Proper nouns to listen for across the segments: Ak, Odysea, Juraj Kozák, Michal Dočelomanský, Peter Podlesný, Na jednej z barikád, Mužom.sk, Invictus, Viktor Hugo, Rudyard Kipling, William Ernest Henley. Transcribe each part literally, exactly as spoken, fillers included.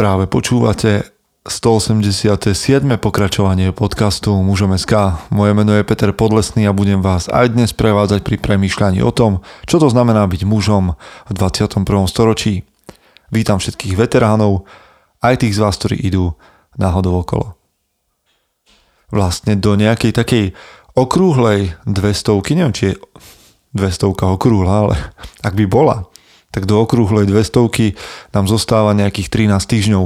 Práve počúvate stoosemdesiate siedme pokračovanie podcastu Mužom.sk. Moje meno je Peter Podlesný a budem vás aj dnes prevádzať pri premýšľaní o tom, čo to znamená byť mužom v dvadsiatom prvom storočí. Vítam všetkých veteránov, aj tých z vás, ktorí idú náhodou okolo. Vlastne do nejakej takej okrúhlej dvestovky, neviem, či je dvestovka okrúhla, ale ak by bola, tak do okrúhlej dvestovky nám zostáva nejakých trinásť týždňov.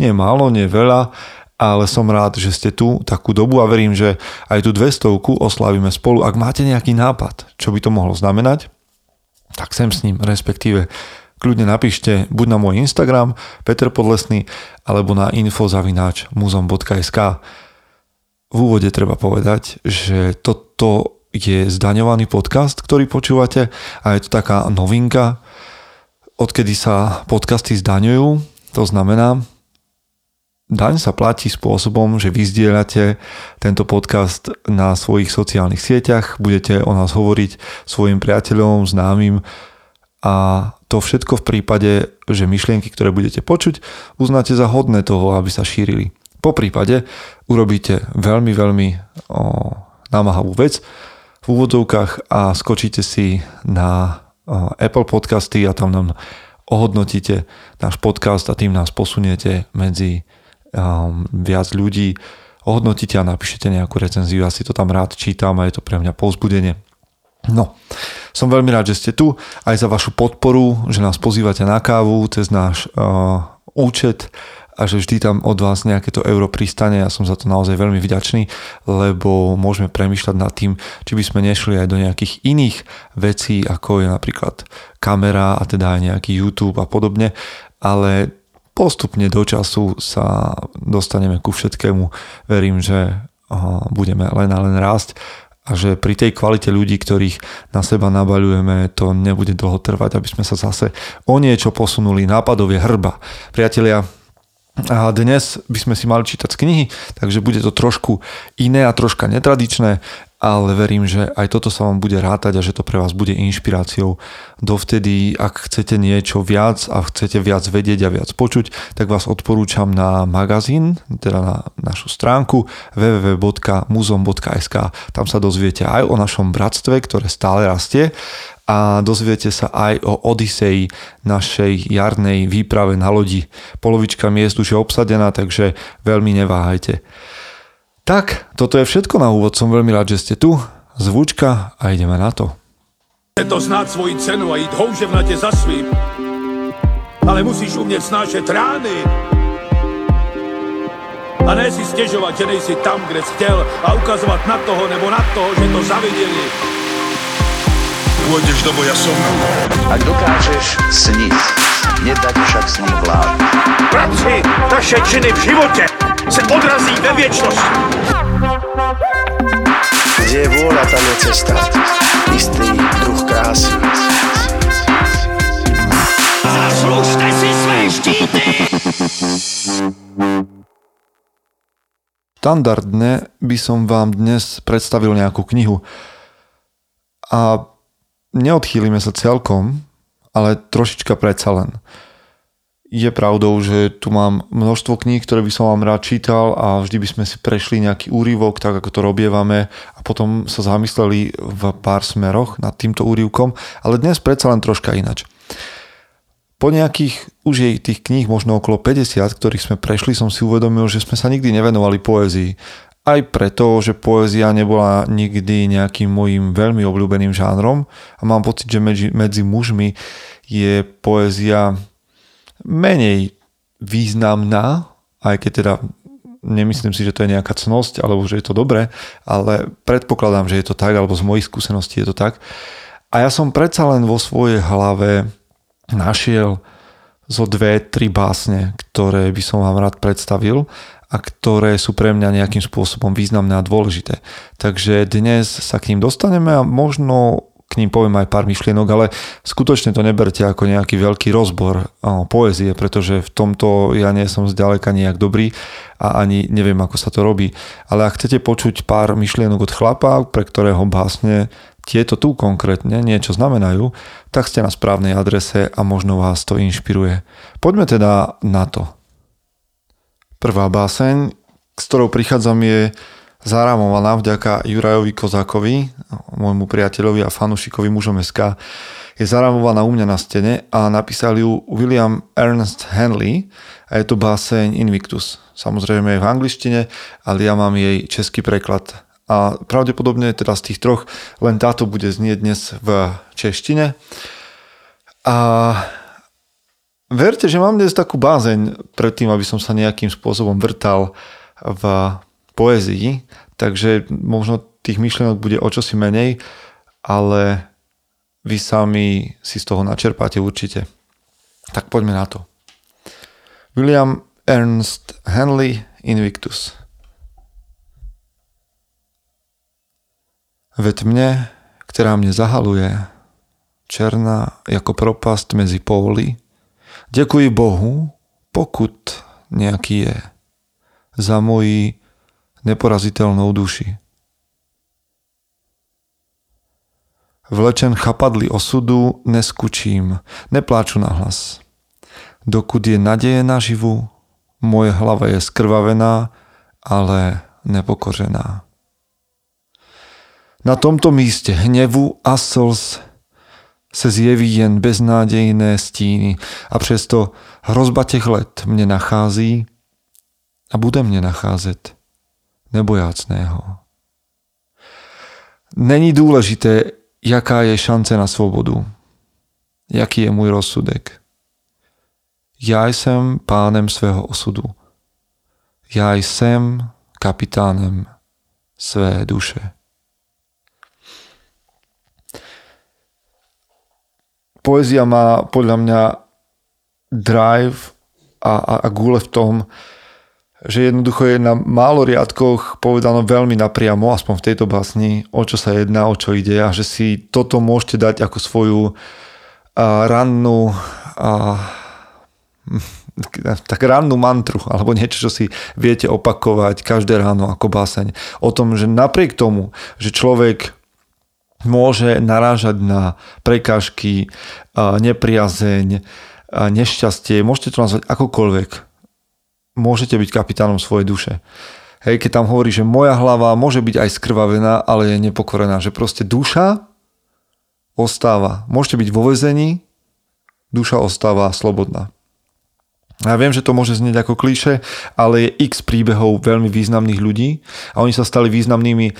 Nie málo, nie veľa, ale som rád, že ste tu takú dobu a verím, že aj tú dvestovku oslavíme spolu. Ak máte nejaký nápad, čo by to mohlo znamenať, tak sem s ním, respektíve kľudne napíšte buď na môj Instagram Peter Podlesný, alebo na info zavináč muzom bodka es ká. V úvode treba povedať, že toto je zdaňovaný podcast, ktorý počúvate, a je to taká novinka, odkedy sa podcasty zdaňujú. To znamená, daň sa platí spôsobom, že vy zdieľate tento podcast na svojich sociálnych sieťach, budete o nás hovoriť svojim priateľom, známym, a to všetko v prípade, že myšlienky, ktoré budete počuť, uznáte za hodné toho, aby sa šírili. Po prípade urobíte veľmi, veľmi o, námahavú vec v úvodzovkách a skočíte si na o, Apple podcasty a tam nám ohodnotíte náš podcast a tým nás posuniete medzi um, viac ľudí. Ohodnotíte a napíšete nejakú recenziu. Ja si to tam rád čítam a je to pre mňa povzbudenie. No, som veľmi rád, že ste tu, aj za vašu podporu, že nás pozývate na kávu cez náš uh, účet a že vždy tam od vás nejaké to euro pristane. Ja som za to naozaj veľmi vďačný, lebo môžeme premýšľať nad tým, či by sme nešli aj do nejakých iných vecí, ako je napríklad kamera a teda aj nejaký YouTube a podobne, ale postupne do času sa dostaneme ku všetkému. Verím, že uh, budeme len a len rásť a že pri tej kvalite ľudí, ktorých na seba nabaľujeme, to nebude dlho trvať, aby sme sa zase o niečo posunuli nápadovie hrba. Priatelia, a dnes by sme si mali čítať z knihy, takže bude to trošku iné a troška netradičné, ale verím, že aj toto sa vám bude rátať a že to pre vás bude inšpiráciou. Dovtedy, ak chcete niečo viac a chcete viac vedieť a viac počuť, tak vás odporúčam na magazín, teda na našu stránku w w w bodka muzom bodka es ká. Tam sa dozviete aj o našom bratstve, ktoré stále rastie, a dozviete sa aj o Odysei, našej jarnej výprave na lodi. Polovička miest už je obsadená, takže veľmi neváhajte. Tak, toto je všetko na úvod. Som veľmi rád, že ste tu. Zvučka a ideme na to. Je to znáť svoji cenu a íť houževnate za svým. Ale musíš umieť snášať rány. A ne si stežovať, že nejsi tam, kde si chcel, a ukazovať na toho nebo na toho, že to zavideli. Pôjdeš do boja som. Ak dokážeš sniť, nedať však sním vlád. Práci, taše činy v živote se odrazí ve viečnosť. Kde je vôľa, tam je cesta. Istý druh krásy. Zaslužte si své štíty! Štandardne by som vám dnes predstavil nejakú knihu. A neodchýlime sa celkom, ale trošička predsa len. Je pravdou, že tu mám množstvo kníh, ktoré by som vám rád čítal a vždy by sme si prešli nejaký úryvok, tak ako to robievame, a potom sa zamysleli v pár smeroch nad týmto úryvkom, ale dnes predsa len troška inač. Po nejakých už jej tých kníh, možno okolo päťdesiat, ktorých sme prešli, som si uvedomil, že sme sa nikdy nevenovali poézii. Aj preto, že poézia nebola nikdy nejakým mojím veľmi obľúbeným žánrom a mám pocit, že medzi, medzi mužmi je poézia menej významná, aj keď teda nemyslím si, že to je nejaká cnosť alebo že je to dobré, ale predpokladám, že je to tak, alebo z mojich skúseností je to tak. A ja som predsa len vo svojej hlave našiel zo dve, tri básne, ktoré by som vám rád predstavil a ktoré sú pre mňa nejakým spôsobom významné a dôležité. Takže dnes sa k ním dostaneme a možno k ním poviem aj pár myšlienok, ale skutočne to neberte ako nejaký veľký rozbor poézie, pretože v tomto ja nie som zďaleka nejak dobrý a ani neviem, ako sa to robí. Ale ak chcete počuť pár myšlienok od chlapa, pre ktorého básne tieto tu konkrétne niečo znamenajú, tak ste na správnej adrese a možno vás to inšpiruje. Poďme teda na to. Prvá báseň, s ktorou prichádzam, je zarámovaná vďaka Jurajovi Kozákovi, môjmu priateľovi a fanúšikovi Mužom.sk. Je zarámovaná u mňa na stene a napísal ju William Ernest Henley a je to báseň Invictus. Samozrejme je v angličtine, ale ja mám jej český preklad. A pravdepodobne teda z tých troch len táto bude znieť dnes v češtine. A verte, že mám dnes takú bázeň predtým, aby som sa nejakým spôsobom vrtal v poézii, takže možno tých myšlienok bude o čosi menej, ale vy sami si z toho načerpáte určite. Tak poďme na to. William Ernest Henley, Invictus. Ve tmne, která mě zahaluje, černá jako propast mezi póly, děkuji Bohu, pokud nějaký je, za moji neporazitelnou duši. Vlečen chapadly osudu neskučím, nepláču nahlas. Dokud je naděje naživu, moje hlava je skrvavená, ale nepokořená. Na tomto místě hněvu a slz se zjeví jen beznádějné stíny a přesto hrozba těch let mě nachází a bude mě nacházet nebojácného. Není důležité, jaká je šance na svobodu, jaký je můj rozsudek. Já jsem pánem svého osudu. Já jsem kapitánem své duše. Poézia má podľa mňa drive a, a, a gule v tom, že jednoducho je na málo riadkoch povedano veľmi napriamo, aspoň v tejto básni, o čo sa jedná, o čo ide a že si toto môžete dať ako svoju a, rannú a, tak rannú mantru alebo niečo, čo si viete opakovať každé ráno ako báseň. O tom, že napriek tomu, že človek môže narážať na prekážky, nepriazeň, nešťastie. Môžete to nazvať akokoľvek. Môžete byť kapitánom svojej duše. Hej, keď tam hovorí, že moja hlava môže byť aj skrvavená, ale je nepokorená. Že proste duša ostáva. Môžete byť vo väzení, duša ostáva slobodná. Ja viem, že to môže znieť ako klíše, ale je x príbehov veľmi významných ľudí a oni sa stali významnými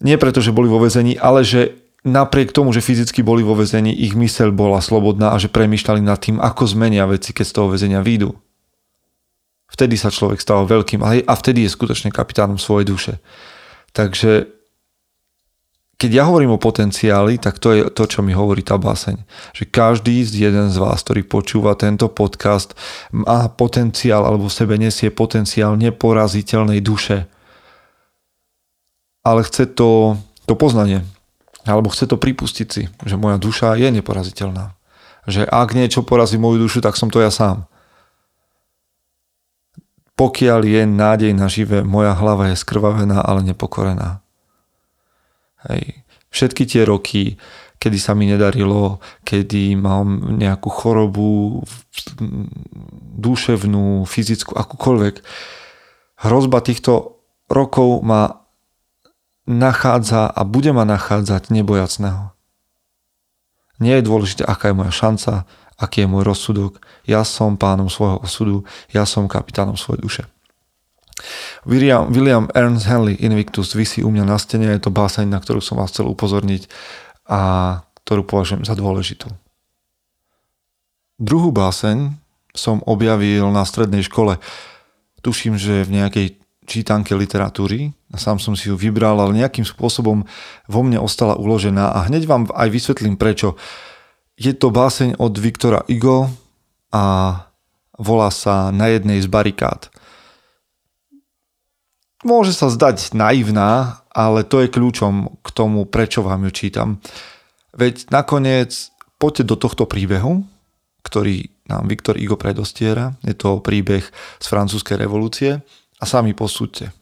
nie preto, že boli vo väzení, ale že napriek tomu, že fyzicky boli vo väzení, ich myseľ bola slobodná a že premýšľali nad tým, ako zmenia veci, keď z toho väzenia výjdu. Vtedy sa človek stáva veľkým a vtedy je skutočne kapitánom svojej duše. Takže keď ja hovorím o potenciáli, tak to je to, čo mi hovorí tá báseň. Že každý z jeden z vás, ktorý počúva tento podcast, má potenciál alebo v sebe nesie potenciál neporaziteľnej duše. Ale chce to, to poznanie, alebo chce to pripustiť si, že moja duša je neporaziteľná. Že ak niečo porazí moju dušu, tak som to ja sám. Pokiaľ je nádej na živé, moja hlava je skrvavená, ale nepokorená. Hej. Všetky tie roky, kedy sa mi nedarilo, kedy mám nejakú chorobu duševnú, fyzickú, akúkoľvek, hrozba týchto rokov má nachádza a bude ma nachádzať nebojacného. Nie je dôležité, aká je moja šanca, aký je môj rozsudok. Ja som pánom svojho osudu, ja som kapitánom svojej duše. William, William Ernest Henley, Invictus, visí u mňa na stene, je to báseň, na ktorú som vás chcel upozorniť a ktorú považujem za dôležitú. Druhú báseň som objavil na strednej škole. Tuším, že v nejakej čítanke literatúry. Sám som si ju vybral, ale nejakým spôsobom vo mne ostala uložená a hneď vám aj vysvetlím prečo. Je to báseň od Viktora Hugo a volá sa Na jednej z barikád. Môže sa zdať naivná, ale to je kľúčom k tomu, prečo vám ju čítam. Veď nakoniec poďte do tohto príbehu, ktorý nám Viktor Hugo predostiera. Je to príbeh z francúzskej revolúcie. A sami posúďte.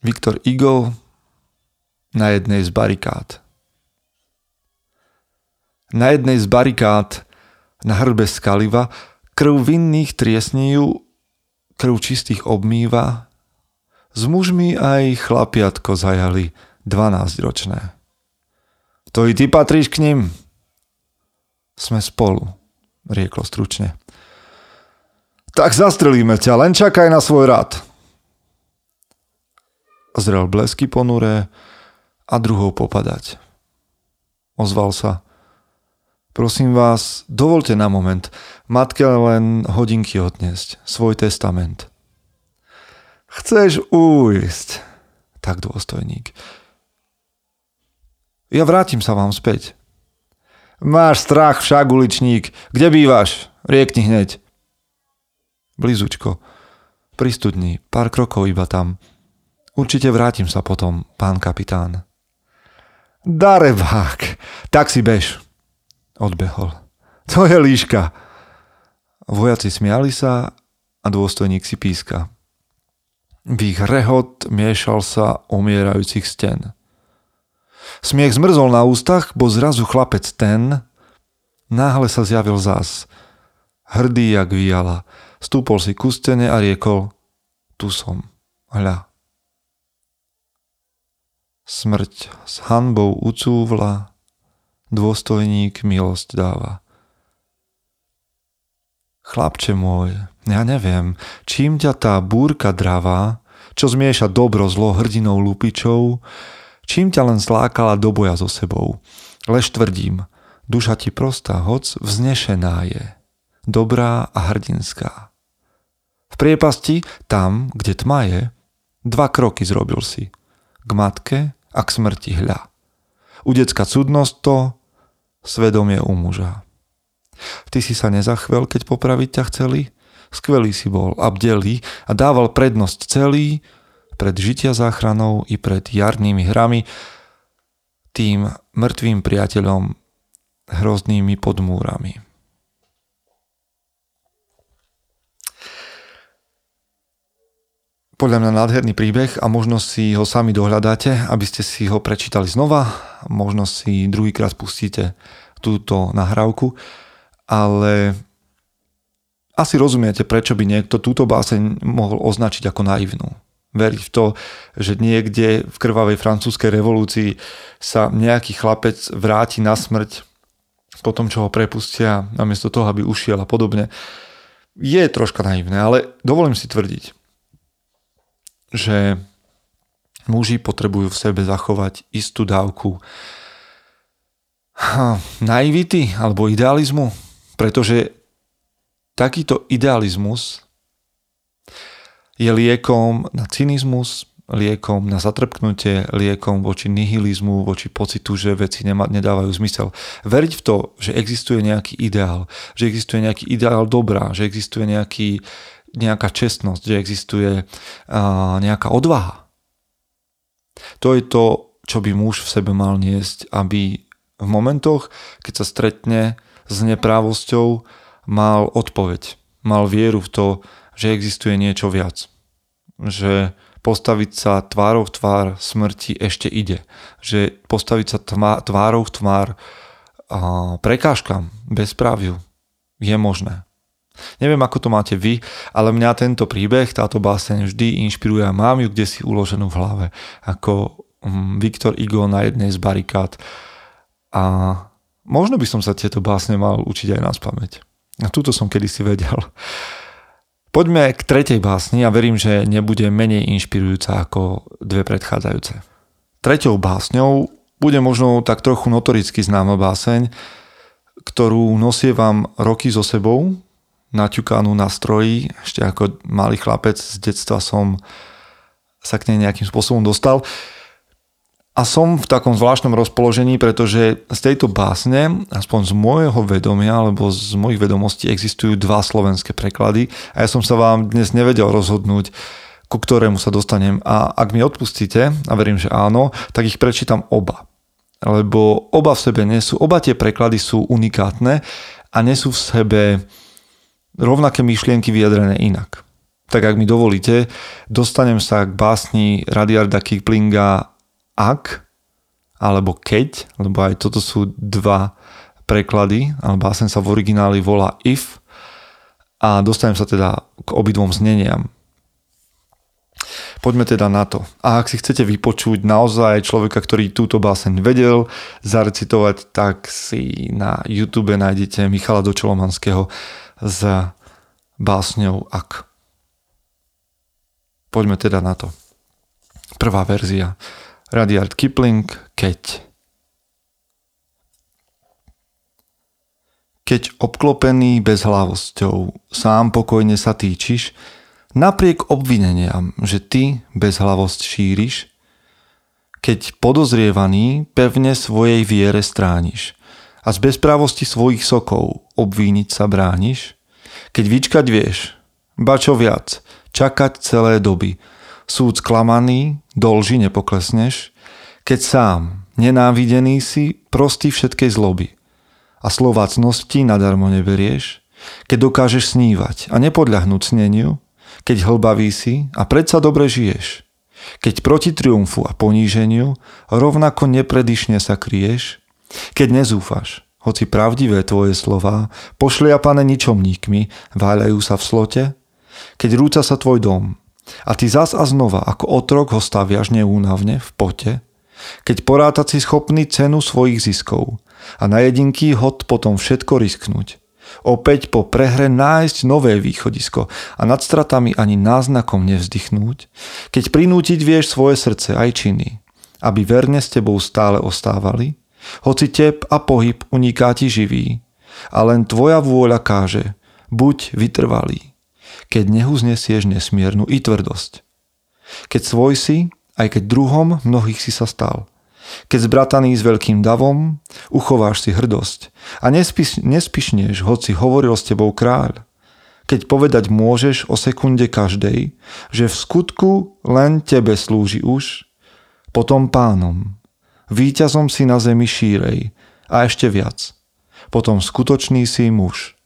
Viktor Hugo na jednej z barikád. Na jednej z barikád na hrbe skaliva, krv vinných triesne ju, krv čistých obmýva. S mužmi aj chlapiatko zajali, dvanásťročné. To i ty patríš k nim. Sme spolu, rieklo stručne. Tak zastrelíme ťa, len čakaj na svoj rad. Zrel blesky ponuré a druhou popadať. Ozval sa. Prosím vás, dovolte na moment. Matke len hodinky odniesť. Svoj testament. Chceš újsť? Tak dôstojník. Ja vrátim sa vám späť. Máš strach však, uličník. Kde bývaš? Riekni hneď. Blízučko. Pri studni. Pár krokov iba tam. Určite vrátim sa potom, pán kapitán. Darebák. Tak si bež. Odbehol. To je líška. Vojaci smiali sa a dôstojník si píska. V ich rehot miešal sa umierajúcich sten. Smiech zmrzol na ústach, bo zrazu chlapec ten náhle sa zjavil zas. Hrdý jak viala. Stúpol si ku stene a riekol: Tu som. Hľa. Smrť s hanbou ucúvla, dôstojník milosť dáva. Chlapče môj, ja neviem, čím ťa tá búrka dravá, čo zmieša dobro zlo hrdinou lupičou, čím ťa len zlákala do boja so sebou. Lež tvrdím, duša ti prostá, hoc vznešená je, dobrá a hrdinská. V priepasti, tam, kde tma je, dva kroky zrobil si, k matke a k smrti hľa. U decka cudnosť to, svedomie u muža. Ty si sa nezachvel, keď popraviť ťa chceli? Skvelý si bol, abdelý a dával prednosť celý pred žitia záchranou i pred jarnými hrami tým mŕtvým priateľom hroznými podmúrami. Podľa mňa nádherný príbeh a možno si ho sami dohľadáte, aby ste si ho prečítali znova, možno si druhýkrát pustíte túto nahrávku, ale asi rozumiete, prečo by niekto túto báseň mohol označiť ako naivnú. Veriť v to, že niekde v krvavej francúzskej revolúcii sa nejaký chlapec vráti na smrť po tom, čo ho prepustia, namiesto toho, aby ušiel a podobne, je troška naivné, ale dovolím si tvrdiť, že muži potrebujú v sebe zachovať istú dávku naivity alebo idealizmu, pretože takýto idealizmus je liekom na cynizmus, liekom na zatrpknutie, liekom voči nihilizmu, voči pocitu, že veci nema, nedávajú zmysel. Veriť v to, že existuje nejaký ideál, že existuje nejaký ideál dobra, že existuje nejaký nejaká čestnosť, že existuje uh, nejaká odvaha. To je to, čo by muž v sebe mal niesť, aby v momentoch, keď sa stretne s neprávosťou, mal odpoveď, mal vieru v to, že existuje niečo viac. Že postaviť sa tvárou v tvár smrti ešte ide. Že postaviť sa tma, tvárou v tvár uh, prekážkam, bezpráviu je možné. Neviem, ako to máte vy, ale mňa tento príbeh, táto báseň vždy inšpiruje a mám ju kde si uloženú v hlave. Ako Viktor Hugo Na jednej z barikád. A možno by som sa tieto básne mal učiť aj naspamäť. A túto som kedysi vedel. Poďme k tretej básni a verím, že nebude menej inšpirujúca ako dve predchádzajúce. Treťou básňou bude možno tak trochu notoricky známa báseň, ktorú nosievam roky so sebou, naťukanú na stroji, ešte ako malý chlapec z detstva som sa k nej nejakým spôsobom dostal a som v takom zvláštnom rozpoložení, pretože z tejto básne, aspoň z môjho vedomia alebo z mojich vedomostí existujú dva slovenské preklady a ja som sa vám dnes nevedel rozhodnúť, ku ktorému sa dostanem, a ak mi odpustíte, a verím, že áno, tak ich prečítam oba, lebo oba v sebe nesú, oba tie preklady sú unikátne a nesú v sebe rovnaké myšlienky vyjadrené inak. Tak ak mi dovolíte, dostanem sa k básni Rudyarda Kiplinga Ak, alebo Keď, lebo aj toto sú dva preklady, ale básen sa v origináli volá If a dostanem sa teda k obidvom zneniam. Poďme teda na to. A ak si chcete vypočuť naozaj človeka, ktorý túto báseň vedel zarecitovať, tak si na YouTube nájdete Michala Dočelomanského s básňou Ak. Poďme teda na to. Prvá verzia. Rudyard Kipling, Keď. Keď obklopený bezhlavosťou sám pokojne sa týčiš, napriek obvineniam, že ty bezhlavosť šíriš, keď podozrievaný pevne svojej viere strániš a z bezprávosti svojich sokov obvíniť sa brániš, keď vyčkať vieš, ba čo viac, čakať celé doby, súd sklamaný, do lži nepoklesneš, keď sám nenávidený si, prostý všetkej zloby a slovácnosti nadarmo neberieš, keď dokážeš snívať a nepodľahnúť sneniu, keď hlbavý si a predsa dobre žiješ. Keď proti triumfu a poníženiu rovnako nepredišne sa kryješ. Keď nezúfaš, hoci pravdivé tvoje slová, pošliapané ničomníkmi, váľajú sa v slote. Keď rúca sa tvoj dom a ty zas a znova ako otrok ho staviaš neúnavne v pote. Keď porátať si schopný cenu svojich ziskov a na jedinký hod potom všetko risknúť. Opäť po prehre nájsť nové východisko a nad stratami ani náznakom nevzdychnúť, keď prinútiť vieš svoje srdce aj činy, aby verne s tebou stále ostávali, hoci tep a pohyb uniká ti živý, a len tvoja vôľa káže, buď vytrvalý, keď nehuznesieš nesmiernu i tvrdosť. Keď svoj si, aj keď druhom mnohých si sa stal, keď zbrataný s veľkým davom, uchováš si hrdosť a nespiš, nespišneš, hoci hovoril s tebou kráľ. Keď povedať môžeš o sekunde každej, že v skutku len tebe slúži už, potom pánom, víťazom si na zemi šírej a ešte viac, potom skutočný si muž.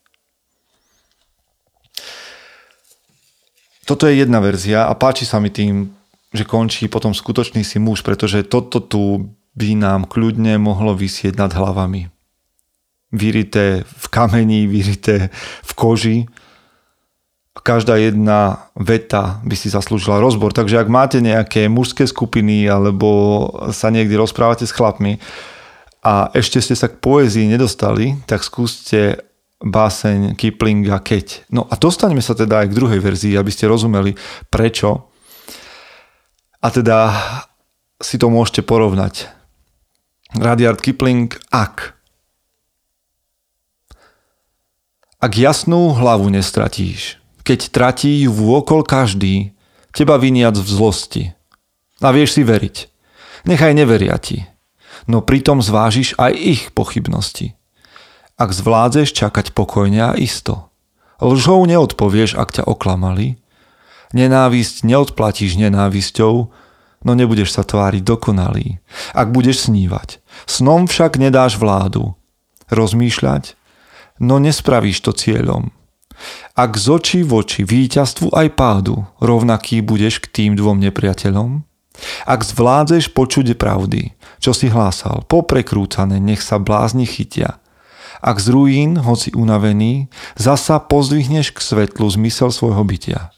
Toto je jedna verzia a páči sa mi tým, že končí potom skutočný si muž, pretože toto tu by nám kľudne mohlo visieť nad hlavami. Vyrité v kameni, vyrité v koži. Každá jedna veta by si zaslúžila rozbor. Takže ak máte nejaké mužské skupiny alebo sa niekde rozprávate s chlapmi a ešte ste sa k poézii nedostali, tak skúste báseň Kiplinga Keď. No a dostaňme sa teda aj k druhej verzii, aby ste rozumeli prečo. A teda si to môžete porovnať. Rudyard Kipling, Ak. Ak jasnú hlavu nestratíš, keď tratí ju vôkol každý, teba viniac v zlosti. A vieš si veriť. Nechaj neveria ti. No pritom zvážiš aj ich pochybnosti. Ak zvládzeš čakať pokojne a isto. Lžou neodpovieš, ak ťa oklamali. Nenávisť neodplatíš nenávisťou, no nebudeš sa tváriť dokonalý, ak budeš snívať. Snom však nedáš vládu. Rozmýšľať? No nespravíš to cieľom. Ak z očí v oči víťazstvu aj pádu, rovnaký budeš k tým dvom nepriateľom? Ak zvládzeš počuť pravdy, čo si hlásal, poprekrúcané nech sa blázni chytia. Ak z ruín, hoci unavený, zasa pozdvihneš k svetlu zmysel svojho bytia.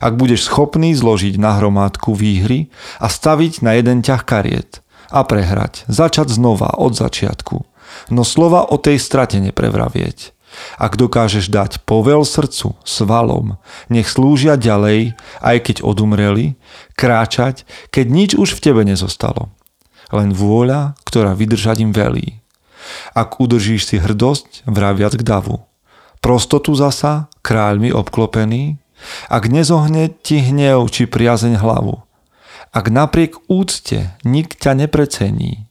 Ak budeš schopný zložiť na hromádku výhry a staviť na jeden ťah kariet a prehrať, začať znova od začiatku, no slova o tej strate neprevravieť. Ak dokážeš dať povel srdcu, svalom, nech slúžia ďalej, aj keď odumreli, kráčať, keď nič už v tebe nezostalo. Len vôľa, ktorá vydržať im velí. Ak udržíš si hrdosť, vraviac k davu. Prostotu zasa, kráľmi obklopený, ak nezohne ti hnev či priazeň hlavu, ak napriek úcte nik ťa neprecení,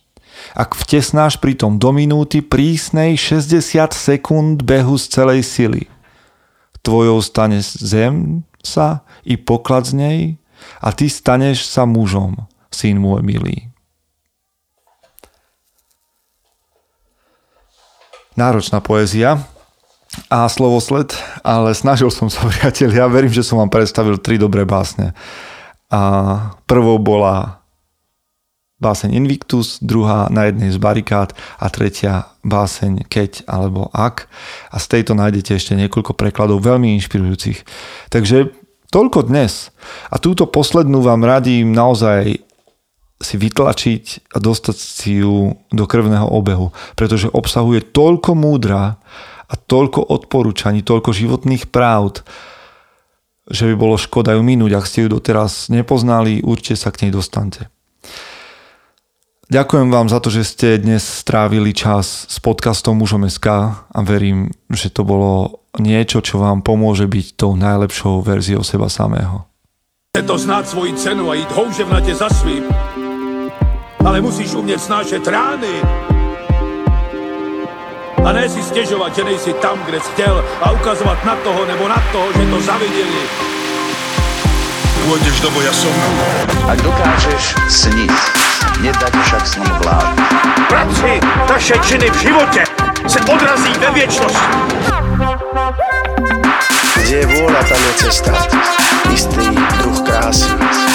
ak vtesnáš pritom do minúty prísnej šesťdesiat sekúnd behu z celej sily, tvojou stane zem sa i poklad z nej a ty staneš sa mužom, syn môj milý. Náročná poézia a slovosled, ale snažil som sa, priatelia, ja verím, že som vám predstavil tri dobré básne. A prvou bola báseň Invictus, druhá Na jednej z barikád a tretia báseň Keď alebo Ak. A z tejto nájdete ešte niekoľko prekladov veľmi inšpirujúcich. Takže toľko dnes. A túto poslednú vám radím naozaj si vytlačiť a dostať si ju do krvného obehu, pretože obsahuje toľko múdra a toľko odporúčaní, toľko životných pravd, že by bolo škoda ju minúť. Ak ste ju doteraz nepoznali, určite sa k nej dostanete. Ďakujem vám za to, že ste dnes strávili čas s podcastom Mužom bodka es ká a verím, že to bolo niečo, čo vám pomôže byť tou najlepšou verziou seba samého. Je to znáť svoji cenu a íť houževnate za svým, ale musíš umieť snášať rány a ne si stiežovať, že nejsi tam, kde si chcel a ukazovať na toho nebo na toho, že to zavideli. Pôjdeš do boja som. Ak dokážeš sniť, nedať však sním vládu. Práci naše činy v živote se odrazí ve viečnosť. Kde je vôľa, tam je cesta. Istý druh krásy.